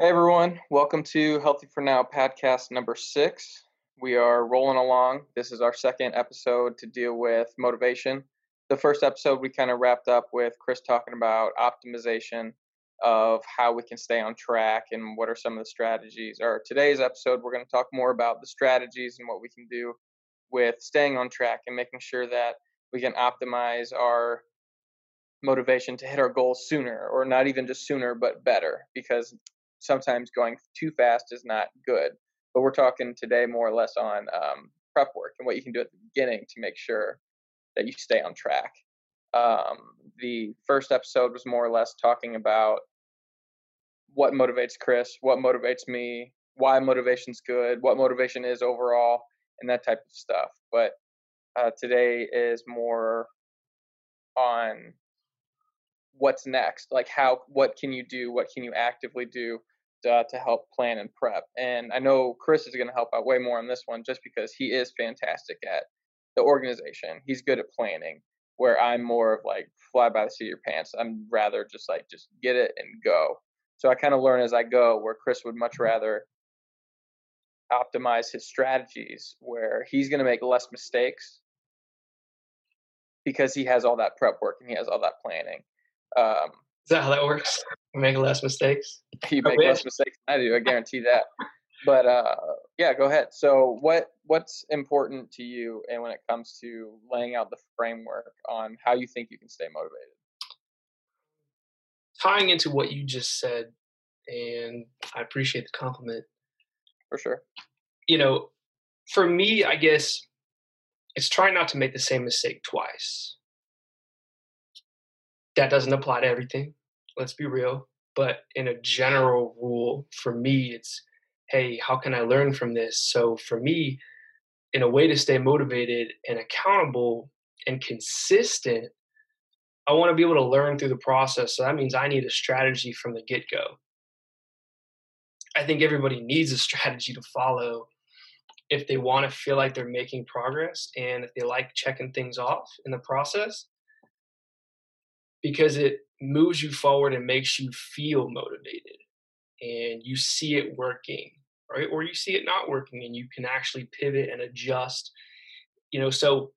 Hey everyone, welcome to Healthy for Now podcast number 6. We are rolling along. This is our second episode to deal with motivation. The first episode we kind of wrapped up with Chris talking about optimization of how we can stay on track and what are some of the strategies. Or today's episode, we're going to talk more about the strategies and what we can do with staying on track and making sure that we can optimize our motivation to hit our goals sooner, or not even just sooner, but better, because sometimes going too fast is not good. But we're talking today more or less on prep work and what you can do at the beginning to make sure that you stay on track. The first episode was more or less talking about what motivates Chris, what motivates me, why motivation's good, what motivation is overall, and that type of stuff. But today is more on what's next, like what can you do, what can you actively do to help plan and prep. And I know Chris is going to help out way more on this one just because he is fantastic at the organization. He's good at planning, where I'm more of like fly by the seat of your pants. I'm rather just get it and go. So I kind of learn as I go, where Chris would much rather optimize his strategies where he's going to make less mistakes because he has all that prep work and he has all that planning. Is that how that works? You make less mistakes? You make less mistakes than I do, I guarantee that. But yeah, go ahead. So what's important to you and when it comes to laying out the framework on how you think you can stay motivated? Tying into what you just said, and I appreciate the compliment. For sure. You know, for me, I guess it's trying not to make the same mistake twice. That doesn't apply to everything, let's be real. But in a general rule, for me, it's, hey, how can I learn from this? So for me, in a way to stay motivated and accountable and consistent, I want to be able to learn through the process. So that means I need a strategy from the get-go. I think everybody needs a strategy to follow if they want to feel like they're making progress and if they like checking things off in the process, because it moves you forward and makes you feel motivated and you see it working, right? Or you see it not working and you can actually pivot and adjust, you know? So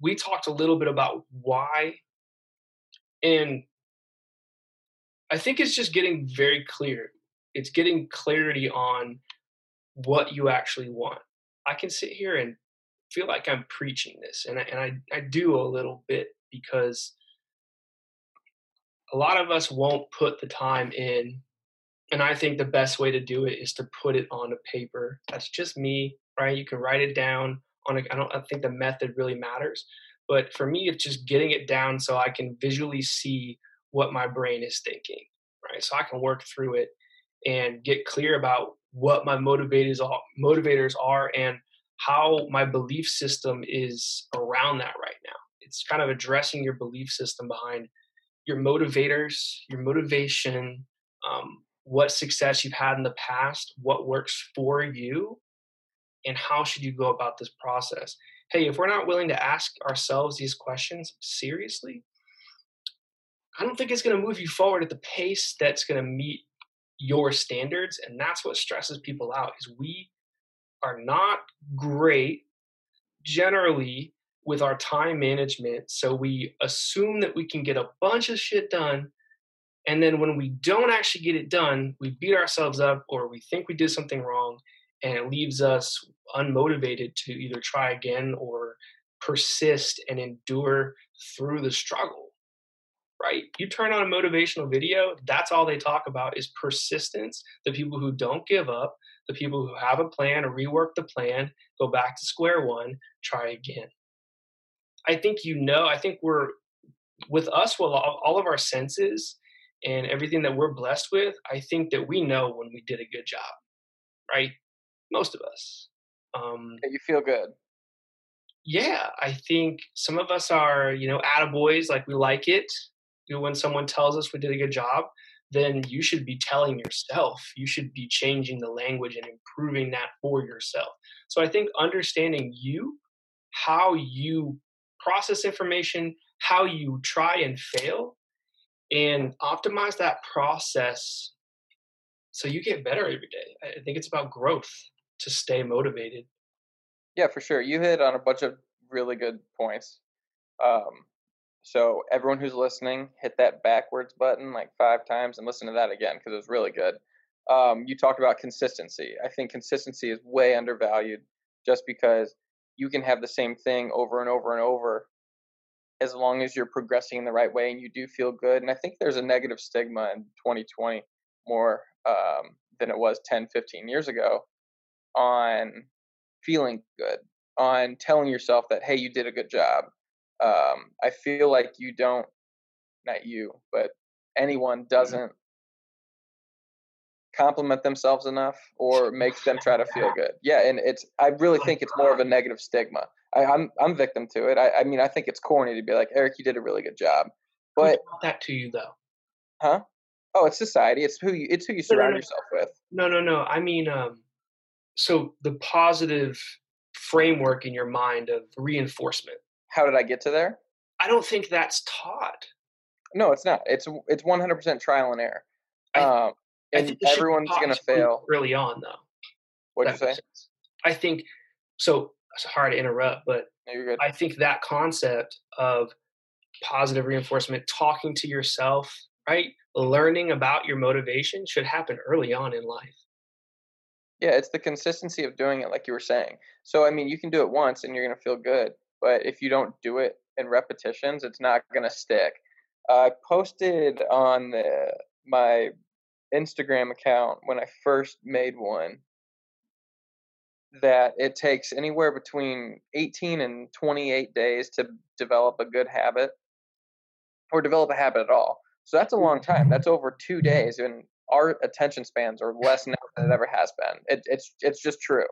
we talked a little bit about why, and I think it's just getting very clear. It's getting clarity on what you actually want. I can sit here and feel like I'm preaching this, and I do a little bit, because a lot of us won't put the time in, and I think the best way to do it is to put it on a paper. That's just me, right? You can write it down on a, I think the method really matters, but for me, it's just getting it down so I can visually see what my brain is thinking, right? So I can work through it and get clear about what my motivators are and how my belief system is around that right now. It's kind of addressing your belief system behind your motivators, your motivation, what success you've had in the past, what works for you, and how should you go about this process. Hey, if we're not willing to ask ourselves these questions seriously, I don't think it's going to move you forward at the pace that's going to meet your standards. And that's what stresses people out, is we are not great generally with our time management. So we assume that we can get a bunch of shit done, and then when we don't actually get it done, we beat ourselves up, or we think we did something wrong, and it leaves us unmotivated to either try again or persist and endure through the struggle, right? You turn on a motivational video, that's all they talk about is persistence. The people who don't give up, the people who have a plan or rework the plan, go back to square one, try again. I think we're, with us, with all of our senses and everything that we're blessed with, I think that we know when we did a good job, right? Most of us. You feel good. Yeah. I think some of us are, attaboys, like we like it. When someone tells us we did a good job, then you should be telling yourself, you should be changing the language and improving that for yourself. So I think understanding you, how you process information, how you try and fail, and optimize that process So you get better every day. I think it's about growth to stay motivated. Yeah, for sure. You hit on a bunch of really good points. So everyone who's listening, hit that backwards button like 5 times and listen to that again because it was really good. You talked about consistency. I think consistency is way undervalued just because you can have the same thing over and over and over as long as you're progressing in the right way and you do feel good. And I think there's a negative stigma in 2020 more than it was 10, 15 years ago on feeling good, on telling yourself that, hey, you did a good job. I feel like you don't, not you, but anyone doesn't compliment themselves enough or makes them try to feel good. Yeah. And I really think it's more of a negative stigma. I'm victim to it. I mean, I think it's corny to be like, Eric, you did a really good job, but that to you though. Huh? Oh, it's society. It's who you surround yourself with. No. I mean, so the positive framework in your mind of reinforcement. How did I get to there? I don't think that's taught. No, it's not. It's 100% trial and error. And everyone's going to fail. Early on, though. What'd you say? I think, so hard to interrupt, but no, you're good. I think that concept of positive reinforcement, talking to yourself, right? Learning about your motivation should happen early on in life. Yeah, it's the consistency of doing it like you were saying. So, I mean, you can do it once and you're going to feel good. But if you don't do it in repetitions, it's not going to stick. I posted on my Instagram account when I first made one that it takes anywhere between 18 and 28 days to develop a good habit or develop a habit at all. So that's a long time. That's over 2 days. And our attention spans are less now than it ever has been. It's just true.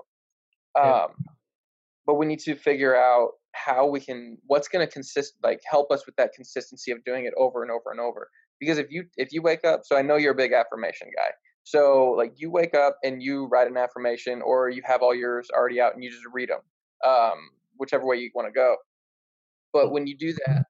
But we need to figure out how we can, what's going to help us with that consistency of doing it over and over and over. Because if you wake up, so I know you're a big affirmation guy. So like you wake up and you write an affirmation or you have all yours already out and you just read them, whichever way you want to go. But when you do that,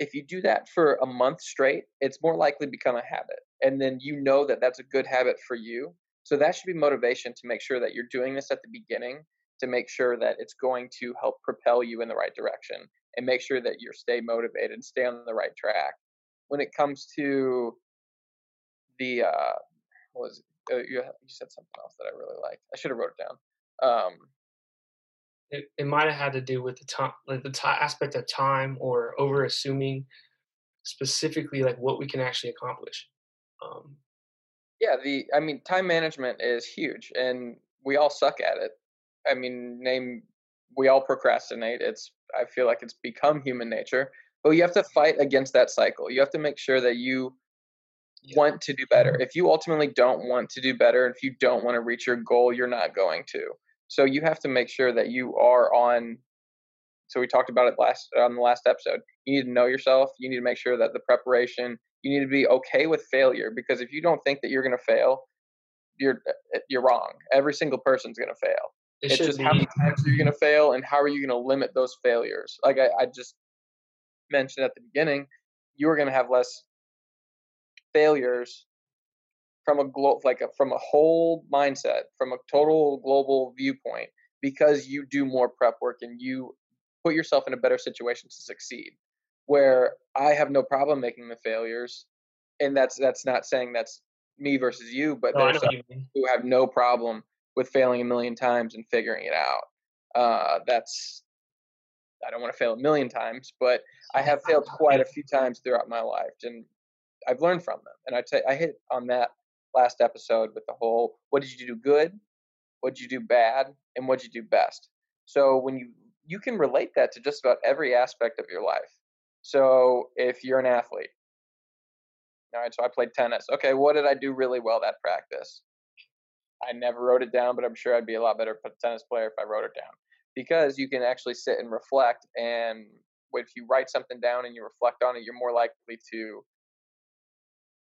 if you do that for a month straight, it's more likely to become a habit. And then you know that that's a good habit for you. So that should be motivation to make sure that you're doing this at the beginning to make sure that it's going to help propel you in the right direction and make sure that you stay motivated and stay on the right track. When it comes to the, you said something else that I really liked. I should have wrote it down. It might have had to do with the time, like the aspect of time or overassuming specifically like what we can actually accomplish. Time management is huge and we all suck at it. I mean, we all procrastinate. I feel like it's become human nature. But you have to fight against that cycle. You have to make sure that you want to do better. If you ultimately don't want to do better, if you don't want to reach your goal, you're not going to. So you have to make sure that you are on. So we talked about it on the last episode. You need to know yourself. You need to make sure that the preparation, you need to be okay with failure, because if you don't think that you're going to fail, you're wrong. Every single person's going to fail. It's just how many times are you going to fail and how are you going to limit those failures? Like I just mentioned at the beginning, you are going to have less failures from a whole mindset, from a total global viewpoint, because you do more prep work and you put yourself in a better situation to succeed. Where I have no problem making the failures, and that's not saying that's me versus you, but there's some who have no problem with failing 1,000,000 times and figuring it out. I don't want to fail 1,000,000 times, but I have failed quite a few times throughout my life and I've learned from them. And I hit on that last episode with the whole, what did you do good? What did you do bad? And what did you do best? So when you can relate that to just about every aspect of your life. So if you're an athlete, all right, so I played tennis. Okay, what did I do really well that practice? I never wrote it down, but I'm sure I'd be a lot better tennis player if I wrote it down, because you can actually sit and reflect. And if you write something down and you reflect on it, you're more likely to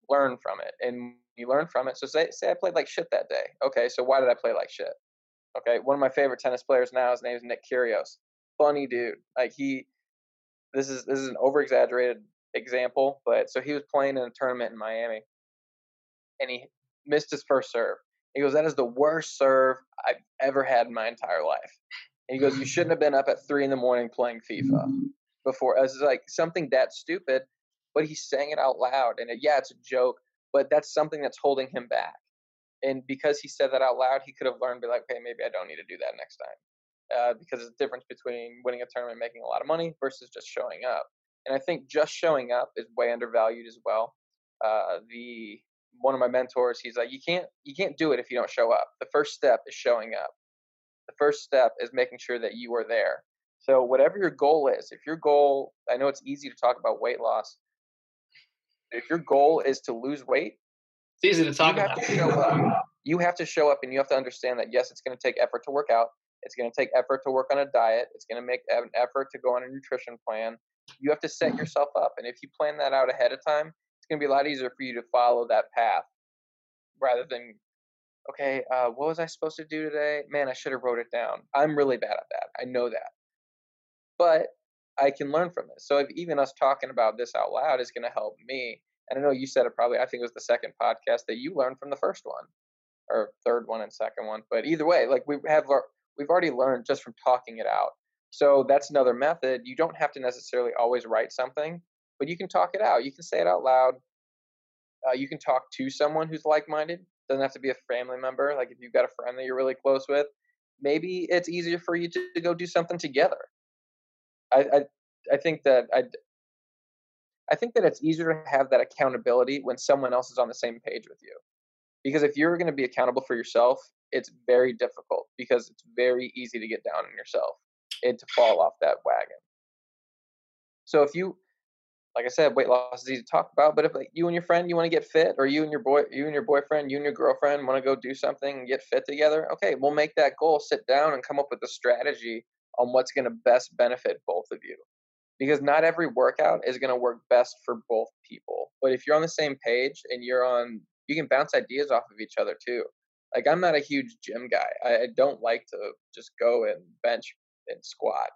learn from it. And you learn from it. So say I played like shit that day. Okay, so why did I play like shit? Okay, one of my favorite tennis players now, his name is Nick Kyrgios. Funny dude. Like this is an over-exaggerated example, but so he was playing in a tournament in Miami and he missed his first serve. He goes, that is the worst serve I've ever had in my entire life. And he goes, you shouldn't have been up at 3 a.m. playing FIFA before. I was like, something that stupid, but he's saying it out loud. And yeah, it's a joke, but that's something that's holding him back. And because he said that out loud, he could have learned, be like, okay, maybe I don't need to do that next time. Because it's the difference between winning a tournament and making a lot of money versus just showing up. And I think just showing up is way undervalued as well. One of my mentors, he's like, you can't do it if you don't show up. The first step is showing up. The first step is making sure that you are there. So whatever your goal is, if your goal, I know it's easy to talk about weight loss. If your goal is to lose weight, it's easy to talk about. You have to show up, and you have to understand that, yes, it's going to take effort to work out. It's going to take effort to work on a diet. It's going to make an effort to go on a nutrition plan. You have to set yourself up. And if you plan that out ahead of time, it's going to be a lot easier for you to follow that path rather than, okay, what was I supposed to do today? Man, I should have wrote it down. I'm really bad at that. I know that. But I can learn from this. So if even us talking about this out loud is going to help me. And I know you said it probably, I think it was the second podcast that you learned from the first one or third one and second one. But either way, like we've already learned just from talking it out. So that's another method. You don't have to necessarily always write something, but you can talk it out. You can say it out loud. You can talk to someone who's like-minded. Doesn't have to be a family member. Like if you've got a friend that you're really close with, maybe it's easier for you to go do something together. I think that it's easier to have that accountability when someone else is on the same page with you. Because if you're going to be accountable for yourself, it's very difficult because it's very easy to get down on yourself and to fall off that wagon. So if you, like I said, weight loss is easy to talk about, but if like you and your friend, you want to get fit, or you and your boyfriend, you and your girlfriend want to go do something and get fit together, okay, we'll make that goal, sit down and come up with a strategy on what's going to best benefit both of you. Because not every workout is going to work best for both people. But if you're on the same page and you can bounce ideas off of each other too. Like I'm not a huge gym guy. I don't like to just go and bench and squat.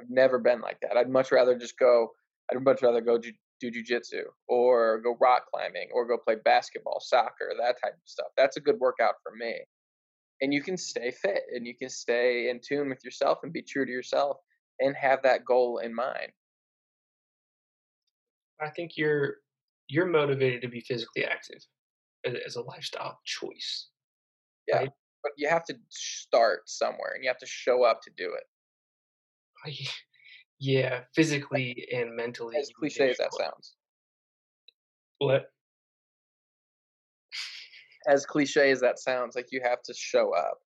I've never been like that. I'd much rather go do jujitsu or go rock climbing or go play basketball, soccer, that type of stuff. That's a good workout for me. And you can stay fit and you can stay in tune with yourself and be true to yourself and have that goal in mind. I think you're motivated to be physically active as a lifestyle choice. Yeah, right? But you have to start somewhere and you have to show up to do it. Yeah, physically and mentally. As cliche as that sounds. What? As cliche as that sounds, like you have to show up.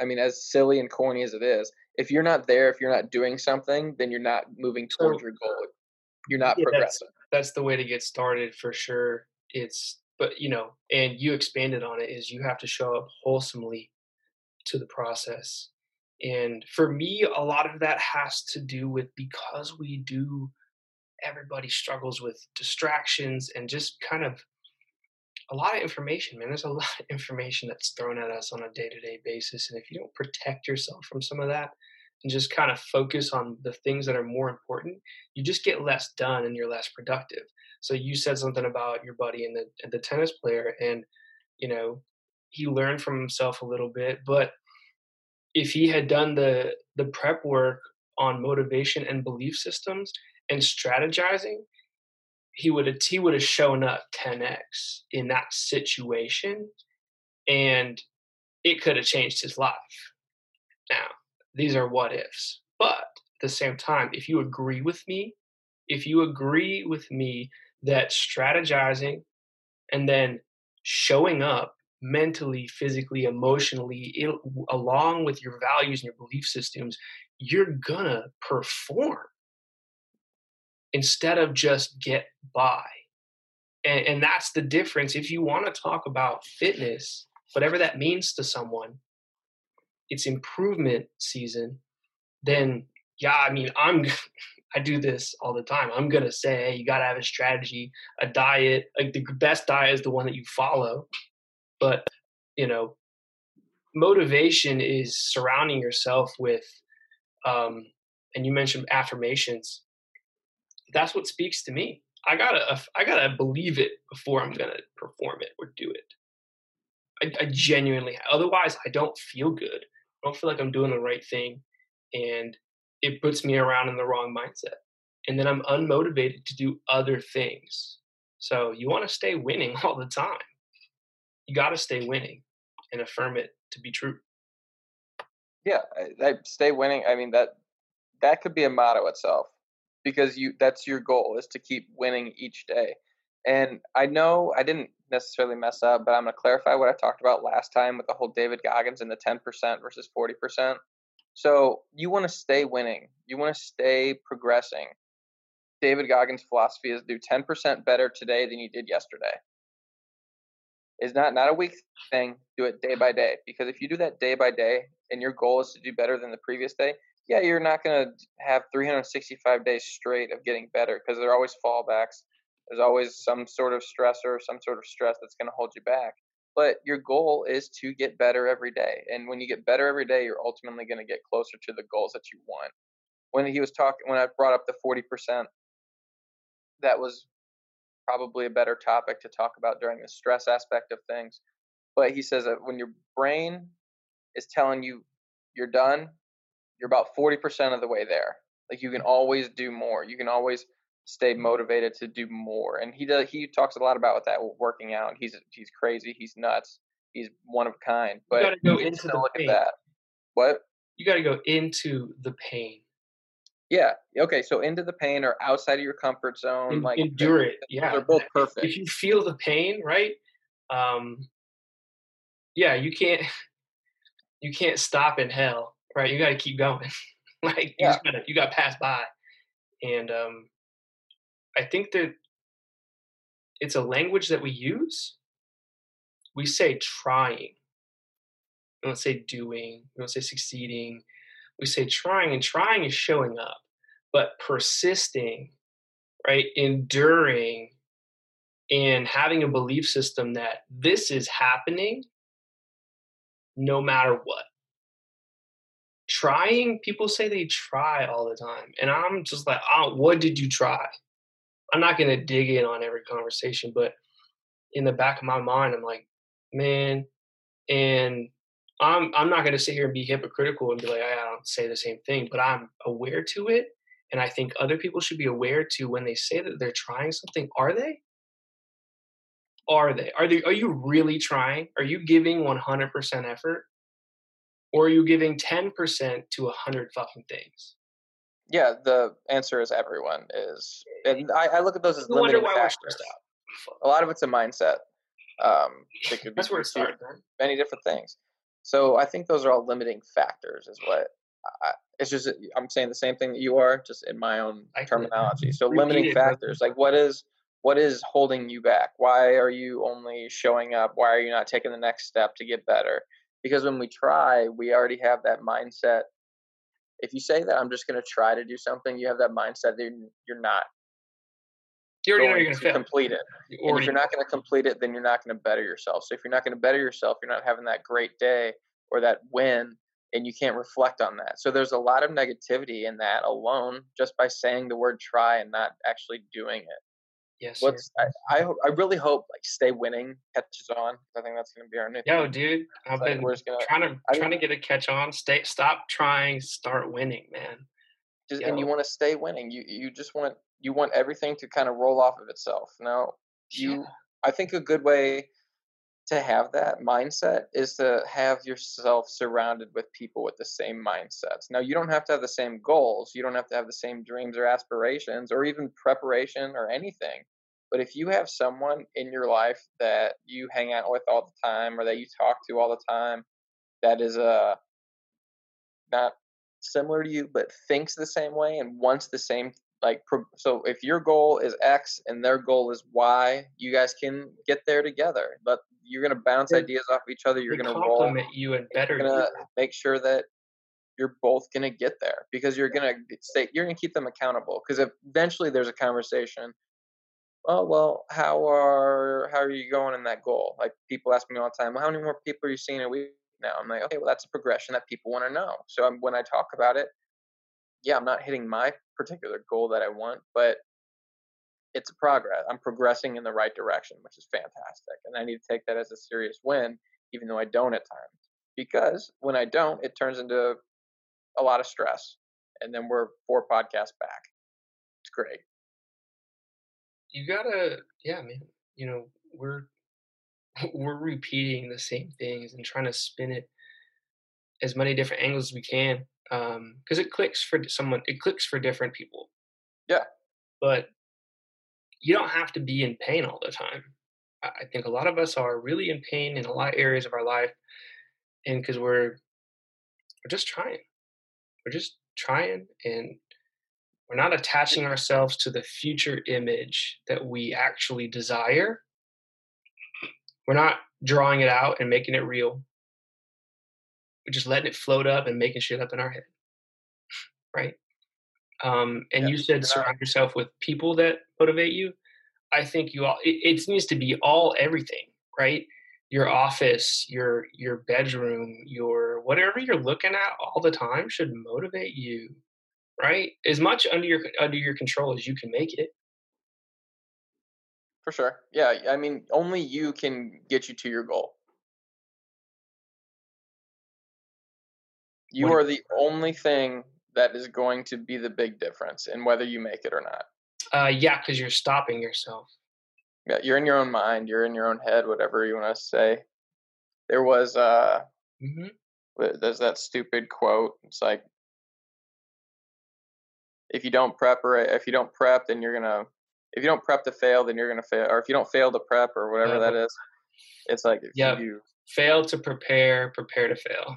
I mean, as silly and corny as it is, if you're not there, if you're not doing something, then you're not moving towards your goal. You're not progressing. That's the way to get started for sure. And you expanded on it, is you have to show up wholesomely to the process. And for me, a lot of that has to do with everybody struggles with distractions and just kind of a lot of information, man. There's a lot of information that's thrown at us on a day-to-day basis. And if you don't protect yourself from some of that and just kind of focus on the things that are more important, you just get less done and you're less productive. So you said something about your buddy and the tennis player, and, you know, he learned from himself a little bit, but if he had done the prep work on motivation and belief systems and strategizing, he would have shown up 10x in that situation, and it could have changed his life. Now, these are what ifs, but at the same time, if you agree with me that strategizing and then showing up mentally, physically, emotionally, along with your values and your belief systems, you're gonna perform instead of just get by. And that's the difference. If you want to talk about fitness, whatever that means to someone, it's improvement season, then yeah, I mean, I do this all the time. I'm going to say, hey, you got to have a strategy, a diet. Like the best diet is the one that you follow. But, you know, motivation is surrounding yourself with, and you mentioned affirmations. That's what speaks to me. I gotta believe it before I'm gonna perform it or do it. I genuinely, otherwise I don't feel good. I don't feel like I'm doing the right thing. And it puts me around in the wrong mindset. And then I'm unmotivated to do other things. So you want to stay winning all the time. You got to stay winning and affirm it to be true. Yeah, I stay winning. I mean, that could be a motto itself, because that's your goal, is to keep winning each day. And I know I didn't necessarily mess up, but I'm going to clarify what I talked about last time with the whole David Goggins and the 10% versus 40%. So you want to stay winning. You want to stay progressing. David Goggins' philosophy is do 10% better today than you did yesterday. It's not a week thing. Do it day by day. Because if you do that day by day and your goal is to do better than the previous day, yeah, you're not going to have 365 days straight of getting better, because there are always fallbacks. There's always some sort of stressor, some sort of stress that's going to hold you back. But your goal is to get better every day. And when you get better every day, you're ultimately going to get closer to the goals that you want. When I brought up the 40%, that was probably a better topic to talk about during the stress aspect of things. But he says that when your brain is telling you you're done, you're about 40% of the way there. Like, you can always do more. You can always stay motivated to do more. And he talks a lot about that with working out. He's crazy. He's nuts. He's one of a kind. But you got to go into the look pain. At that. What? You got to go into the pain. Yeah. Okay. So into the pain or outside of your comfort zone, like endure it. Yeah. They're both perfect. If you feel the pain, right? Yeah, you can't stop in hell, right? You got to keep going. Like, yeah. You got to pass by. And, I think that it's a language that we use. We say trying. We don't say doing. We don't say succeeding. We say trying, and trying is showing up. But persisting, right, enduring, and having a belief system that this is happening no matter what. Trying, people say they try all the time. And I'm just like, oh, what did you try? I'm not going to dig in on every conversation, but in the back of my mind, I'm like, man, and I'm not going to sit here and be hypocritical and be like, I don't say the same thing, but I'm aware to it. And I think other people should be aware to when they say that they're trying something. Are you really trying? Are you giving 100% effort? Or are you giving 10% to 100 fucking things? Yeah, the answer is everyone is. And I look at those as limiting factors. A lot of it's a mindset. It could be that's where it started, man. Many different things. So I think those are all limiting factors is what it's just I'm saying the same thing that you are, just in my own terminology. So limiting factors, like what is holding you back? Why are you only showing up? Why are you not taking the next step to get better? Because when we try, we already have that mindset. If you say that I'm just going to try to do something, you have that mindset that you're not. You already know you're going to complete it. And if you're not going to complete it, then you're not going to better yourself. So if you're not going to better yourself, you're not having that great day or that win, and you can't reflect on that. So there's a lot of negativity in that alone, just by saying the word try and not actually doing it. Yes. I really hope like stay winning catches on. I think that's going to be our new thing. Yo, dude, I've been trying to get a catch on. Stop trying, start winning, man. And you want to stay winning. You just want everything to kind of roll off of itself. Now, I think a good way to have that mindset is to have yourself surrounded with people with the same mindsets. Now, you don't have to have the same goals. You don't have to have the same dreams or aspirations or even preparation or anything. But if you have someone in your life that you hang out with all the time or that you talk to all the time that is not similar to you but thinks the same way and wants the same, like, so if your goal is X and their goal is Y, you guys can get there together. But you're going to bounce ideas off each other. You're going to complement you and better. You're going to make sure that you're both going to get there, because you're going to keep them accountable. Because eventually there's a conversation. Oh, well, how are you going in that goal? Like, people ask me all the time, well, how many more people are you seeing a week now? I'm like, okay, well, that's a progression that people want to know. So when I talk about it, yeah, I'm not hitting my particular goal that I want, but it's a progress. I'm progressing in the right direction, which is fantastic. And I need to take that as a serious win even though I don't at times. Because when I don't, it turns into a lot of stress. And then we're 4 podcasts back. It's great. You gotta, yeah, man, you know, we're repeating the same things and trying to spin it as many different angles as we can. Because it clicks for someone, it clicks for different people. Yeah. But you don't have to be in pain all the time. I think a lot of us are really in pain in a lot of areas of our life. And because we're just trying. We're just trying, and we're not attaching ourselves to the future image that we actually desire. We're not drawing it out and making it real. We're just letting it float up and making shit up in our head. Right? And yeah, you said surround yourself with people that motivate you. I think it needs to be everything, right? Your office, your bedroom, your whatever you're looking at all the time should motivate you, right? As much under your control as you can make it. For sure. Yeah, I mean, only you can get you to your goal. You are the only thing that is going to be the big difference in whether you make it or not. Yeah, because you're stopping yourself. Yeah, you're in your own mind. You're in your own head, whatever you want to say. There was there's that stupid quote. It's like, if you don't prep to fail, then you're going to fail. Or if you don't fail to prep or whatever that is, it's like, if you fail to prepare, prepare to fail.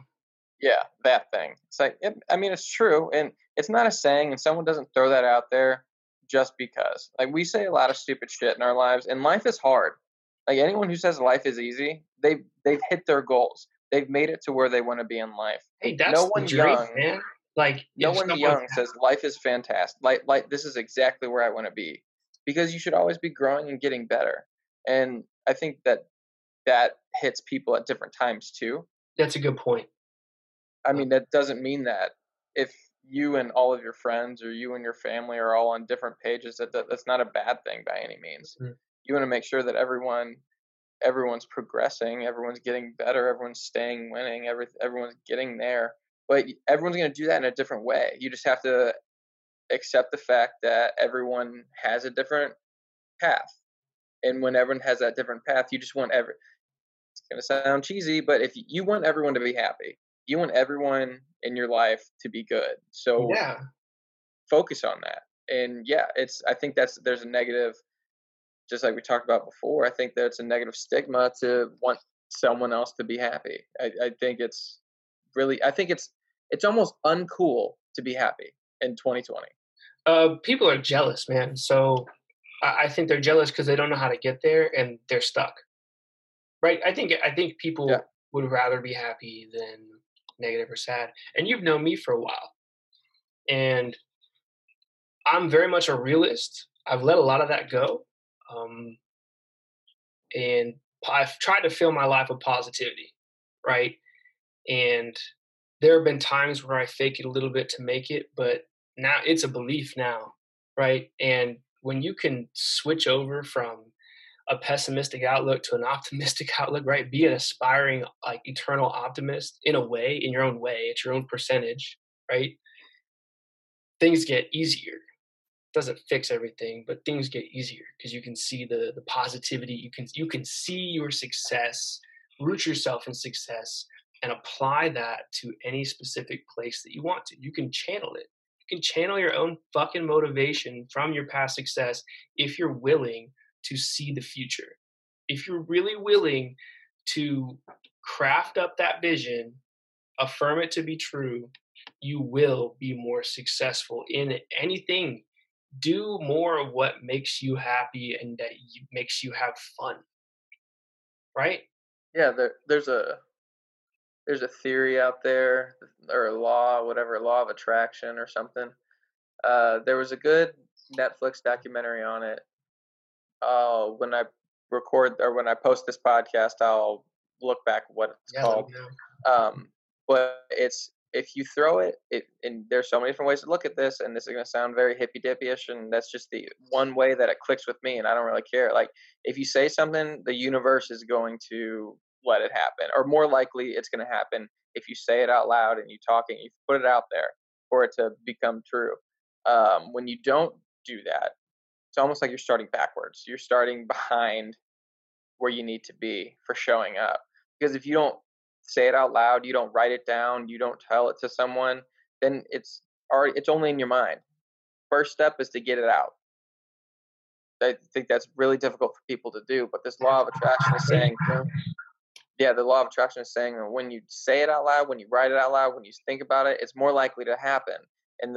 Yeah, that thing. It's like, it's true. And it's not a saying, and someone doesn't throw that out there just because. Like, we say a lot of stupid shit in our lives, and life is hard. Like, anyone who says life is easy, they've hit their goals. They've made it to where they want to be in life. Hey, that's no one young, man. Like, no one young says life is fantastic. Like this is exactly where I want to be, because you should always be growing and getting better. And I think that hits people at different times too. That's a good point. I mean, that doesn't mean that if you and all of your friends or you and your family are all on different pages, that's not a bad thing by any means. Mm-hmm. You want to make sure that everyone's progressing, everyone's getting better, everyone's staying winning, everyone's getting there. But everyone's going to do that in a different way. You just have to accept the fact that everyone has a different path. And when everyone has that different path, you just want it's going to sound cheesy, but if you want everyone to be happy, you want everyone in your life to be good. So focus on that. And I think there's a negative, just like we talked about before. I think that it's a negative stigma to want someone else to be happy. I think it's really, it's almost uncool to be happy in 2020. People are jealous, man. So I think they're jealous because they don't know how to get there and they're stuck. Right. I think people would rather be happy than negative or sad. And you've known me for a while, and I'm very much a realist. I've let a lot of that go. And I've tried to fill my life with positivity. Right. And there have been times where I fake it a little bit to make it, but now it's a belief now. Right. And when you can switch over from a pessimistic outlook to an optimistic outlook, right? Be an aspiring, like, eternal optimist in your own way, at your own percentage, right? Things get easier. It doesn't fix everything, but things get easier because you can see the positivity. You can see your success, root yourself in success, and apply that to any specific place that you want to. You can channel it. You can channel your own fucking motivation from your past success if you're willing to see the future. If you're really willing to craft up that vision, affirm it to be true, you will be more successful in anything. Do more of what makes you happy and that makes you have fun. Right? Yeah, there's a theory out there, or law of attraction or something. There was a good Netflix documentary on it. When I record or when I post this podcast, I'll look back what it's called. But it's, if you throw it, and there's so many different ways to look at this, and this is going to sound very hippy-dippy-ish, and that's just the one way that it clicks with me, and I don't really care. Like, if you say something, the universe is going to let it happen. Or more likely it's going to happen if you say it out loud and you talk and you put it out there for it to become true. When you don't do that, it's almost like you're starting backwards. You're starting behind where you need to be for showing up. Because if you don't say it out loud, you don't write it down, you don't tell it to someone, then it's only in your mind. First step is to get it out. I think that's really difficult for people to do, but this law of attraction is saying, the law of attraction is saying that when you say it out loud, when you write it out loud, when you think about it, it's more likely to happen. And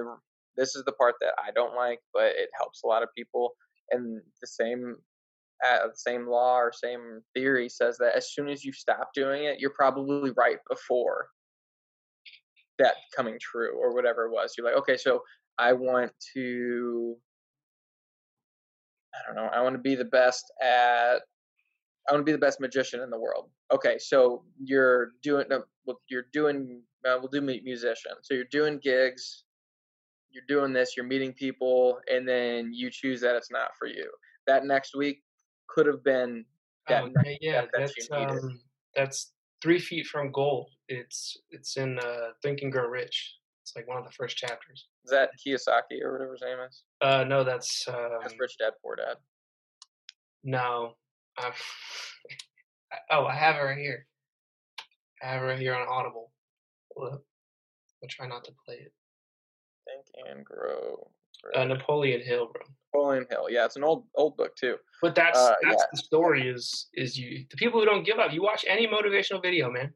this is the part that I don't like, but it helps a lot of people. And the same law or same theory says that as soon as you stop doing it, you're probably right before that coming true or whatever it was. You're like, okay, so I want to be the best magician in the world. Okay, so we'll do musician. So you're doing gigs, you're doing this, you're meeting people, and then you choose that it's not for you. That next week could have been that. That's 3 feet from gold. It's in Think and Grow Rich. It's like one of the first chapters. Is that Kiyosaki or whatever his name is? No, that's Rich Dad Poor Dad. No. I have it right here. I have it right here on Audible. Hold up. I'll try not to play it. Think and Grow. Napoleon Hill, bro. Napoleon Hill. Yeah, it's an old book too. But that's the story is you, the people who don't give up. You watch any motivational video, man.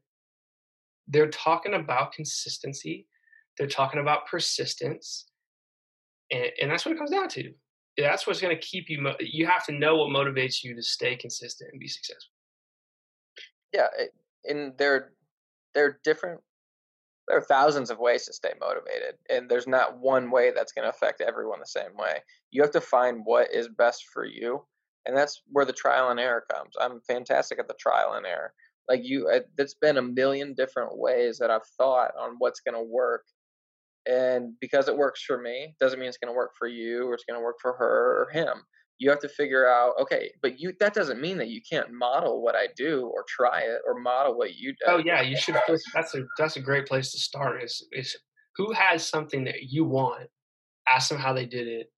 They're talking about consistency. They're talking about persistence. And that's what it comes down to. That's what's going to keep you. You have to know what motivates you to stay consistent and be successful. Yeah. And there are thousands of ways to stay motivated, and there's not one way that's going to affect everyone the same way. You have to find what is best for you. And that's where the trial and error comes. I'm fantastic at the trial and error. Like there's been a million different ways that I've thought on what's going to work. And because it works for me, doesn't mean it's going to work for you or it's going to work for her or him. You have to figure out, okay, but that doesn't mean that you can't model what I do or try it or model what you do. Oh yeah, you should. That's a great place to start is who has something that you want, ask them how they did it,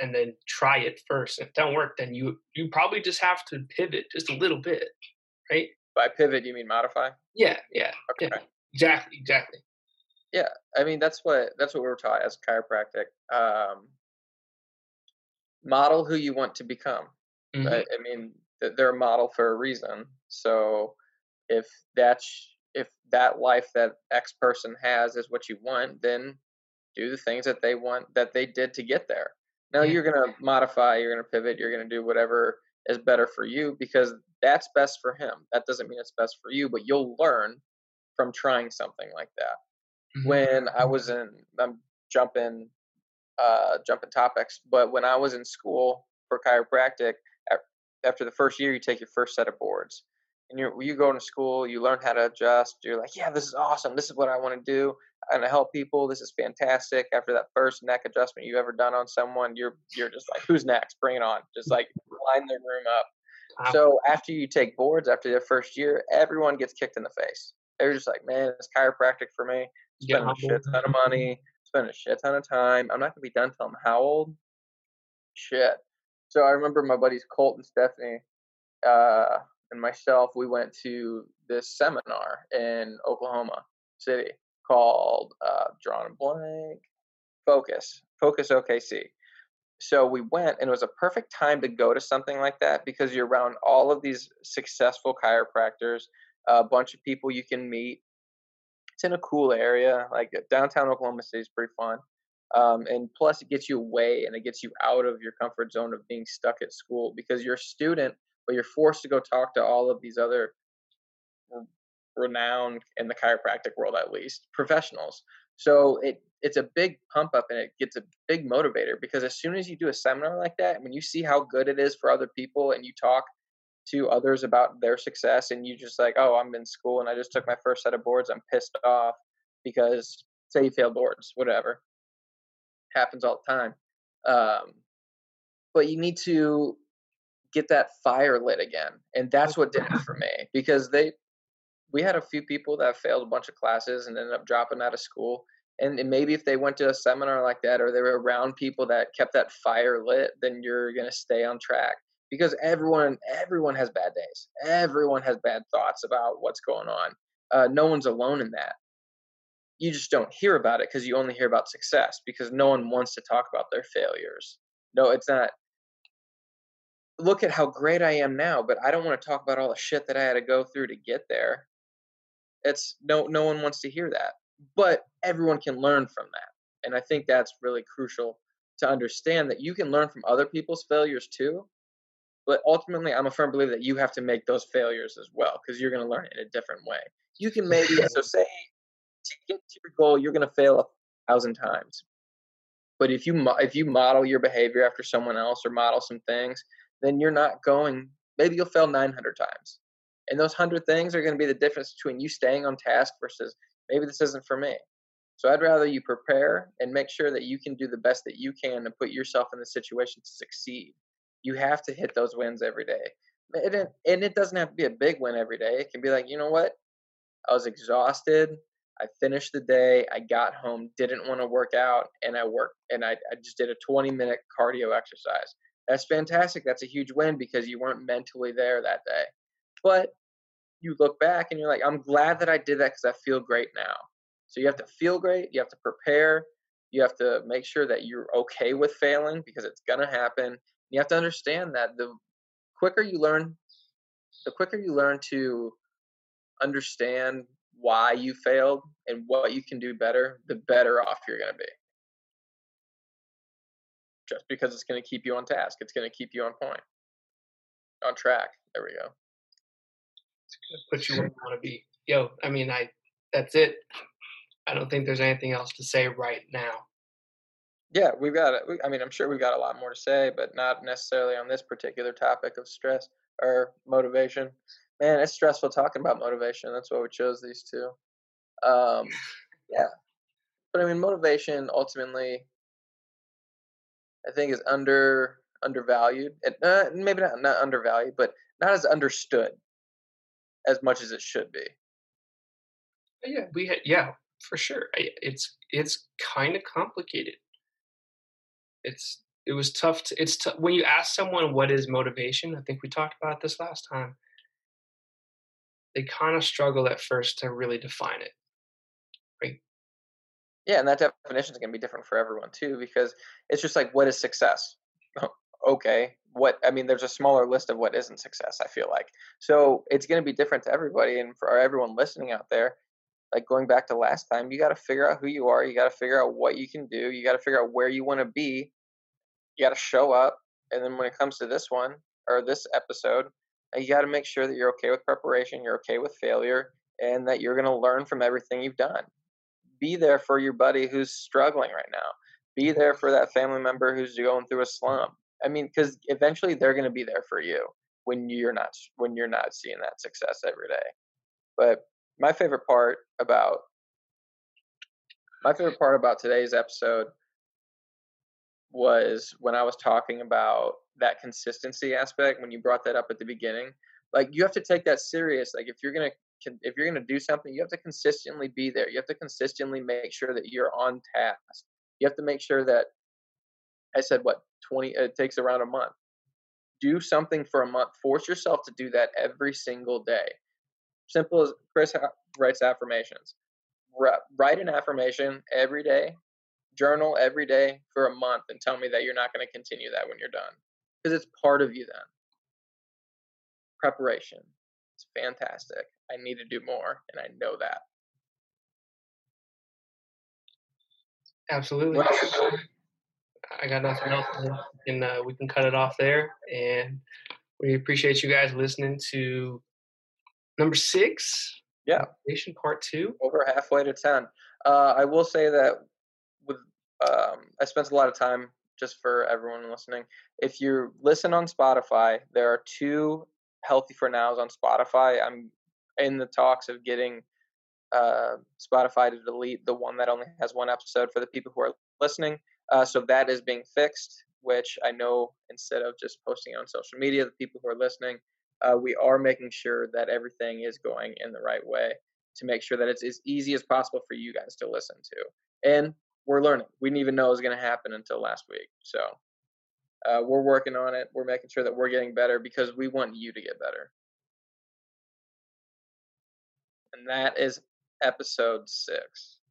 and then try it first. If it don't work, then you probably just have to pivot just a little bit, right? By pivot, you mean modify? Yeah, yeah. Okay. Yeah, exactly. Yeah, I mean that's what we were taught as chiropractic. Model who you want to become. Mm-hmm. I mean, they're a model for a reason. So if that life that X person has is what you want, then do the things that they want that they did to get there. Now you're gonna modify, you're gonna pivot, you're gonna do whatever is better for you because that's best for him. That doesn't mean it's best for you, but you'll learn from trying something like that. When I was I'm jumping topics, but when I was in school for chiropractic, after the first year, you take your first set of boards, and you go to school, you learn how to adjust. You're like, yeah, this is awesome. This is what I want to do. I'm gonna help people. This is fantastic. After that first neck adjustment you've ever done on someone, you're just like, who's next? Bring it on. Just like line the room up. So after you take boards, after the first year, everyone gets kicked in the face. They're just like, man, it's chiropractic for me. Spend a shit ton of money, spend a shit ton of time. I'm not going to be done till I'm how old? Shit. So I remember my buddies Colt and Stephanie and myself, we went to this seminar in Oklahoma City called Drawn a Blank Focus OKC. So we went, and it was a perfect time to go to something like that because you're around all of these successful chiropractors, a bunch of people you can meet. It's in a cool area, like downtown Oklahoma City is pretty fun. And plus it gets you away and it gets you out of your comfort zone of being stuck at school because you're a student, but you're forced to go talk to all of these other renowned, in the chiropractic world at least, professionals. So it's a big pump up and it gets a big motivator because as soon as you do a seminar like that, when you see how good it is for other people and you talk to others about their success and you just like, oh, I'm in school and I just took my first set of boards. I'm pissed off because say you fail boards, whatever. Happens all the time. But you need to get that fire lit again. And that's what did it for me because we had a few people that failed a bunch of classes and ended up dropping out of school. And maybe if they went to a seminar like that, or they were around people that kept that fire lit, then you're going to stay on track, because everyone has bad days. Everyone has bad thoughts about what's going on. No one's alone in that. You just don't hear about it because you only hear about success, because no one wants to talk about their failures. No, it's not. Look at how great I am now, but I don't want to talk about all the shit that I had to go through to get there. It's no one wants to hear that. But everyone can learn from that. And I think that's really crucial to understand, that you can learn from other people's failures too. But ultimately, I'm a firm believer that you have to make those failures as well, because you're going to learn it in a different way. You can maybe, so say, to get to your goal, you're going to fail 1,000 times. But if you model your behavior after someone else, or model some things, then you're not going, maybe you'll fail 900 times. And those 100 things are going to be the difference between you staying on task versus, maybe this isn't for me. So I'd rather you prepare and make sure that you can do the best that you can and put yourself in the situation to succeed. You have to hit those wins every day. And it doesn't have to be a big win every day. It can be like, you know what? I was exhausted. I finished the day. I got home, didn't want to work out, and I worked. And I just did a 20-minute cardio exercise. That's fantastic. That's a huge win, because you weren't mentally there that day. But you look back and you're like, I'm glad that I did that, because I feel great now. So you have to feel great. You have to prepare. You have to make sure that you're okay with failing, because it's going to happen. You have to understand that the quicker you learn to understand why you failed and what you can do better, the better off you're going to be. Just because it's going to keep you on task. It's going to keep you on point, on track. There we go. Put you where you want to be. Yo, I mean, that's it. I don't think there's anything else to say right now. Yeah, we've got it. I mean, I'm sure we've got a lot more to say, but not necessarily on this particular topic of stress or motivation. Man, it's stressful talking about motivation. That's why we chose these two. Yeah. But I mean, motivation ultimately, I think, is undervalued. And, maybe not undervalued, but not as understood as much as it should be. Yeah, for sure. It's kind of complicated. It was tough. When you ask someone what is motivation, I think we talked about this last time, they kind of struggle at first to really define it. Right? Yeah, and that definition is going to be different for everyone too, because it's just like, what is success? Okay, there's a smaller list of what isn't success, I feel like. So it's going to be different to everybody. And for everyone listening out there, like going back to last time, you got to figure out who you are. You got to figure out what you can do. You got to figure out where you want to be. You got to show up. And then when it comes to this one, or this episode, you got to make sure that you're okay with preparation, you're okay with failure, and that you're going to learn from everything you've done. Be there for your buddy who's struggling right now. Be there for that family member who's going through a slump. I mean, because eventually they're going to be there for you when you're not seeing that success every day. But my favorite part about today's episode was when I was talking about that consistency aspect, when you brought that up at the beginning. Like, you have to take that serious. Like, if you're going to do something, you have to consistently be there. You have to consistently make sure that you're on task. You have to make sure that, I said, it takes around a month. Do something for a month. Force yourself to do that every single day. Simple as Chris writes affirmations. Write an affirmation every day. Journal every day for a month, and tell me that you're not going to continue that when you're done, because it's part of you then. Preparation. It's fantastic. I need to do more, and I know that. Absolutely. Well, I got nothing else, and we can cut it off there. And we appreciate you guys listening to number 6. Yeah. Motivation Part 2. Over halfway to 10. I will say that I spent a lot of time, just for everyone listening, if you listen on Spotify, there are 2 Healthy for Nows on Spotify. I'm in the talks of getting Spotify to delete the one that only has one episode for the people who are listening. So that is being fixed, which I know, instead of just posting it on social media, the people who are listening we are making sure that everything is going in the right way to make sure that it's as easy as possible for you guys to listen to. And we're learning. We didn't even know it was going to happen until last week. So we're working on it. We're making sure that we're getting better because we want you to get better. And that is episode 6.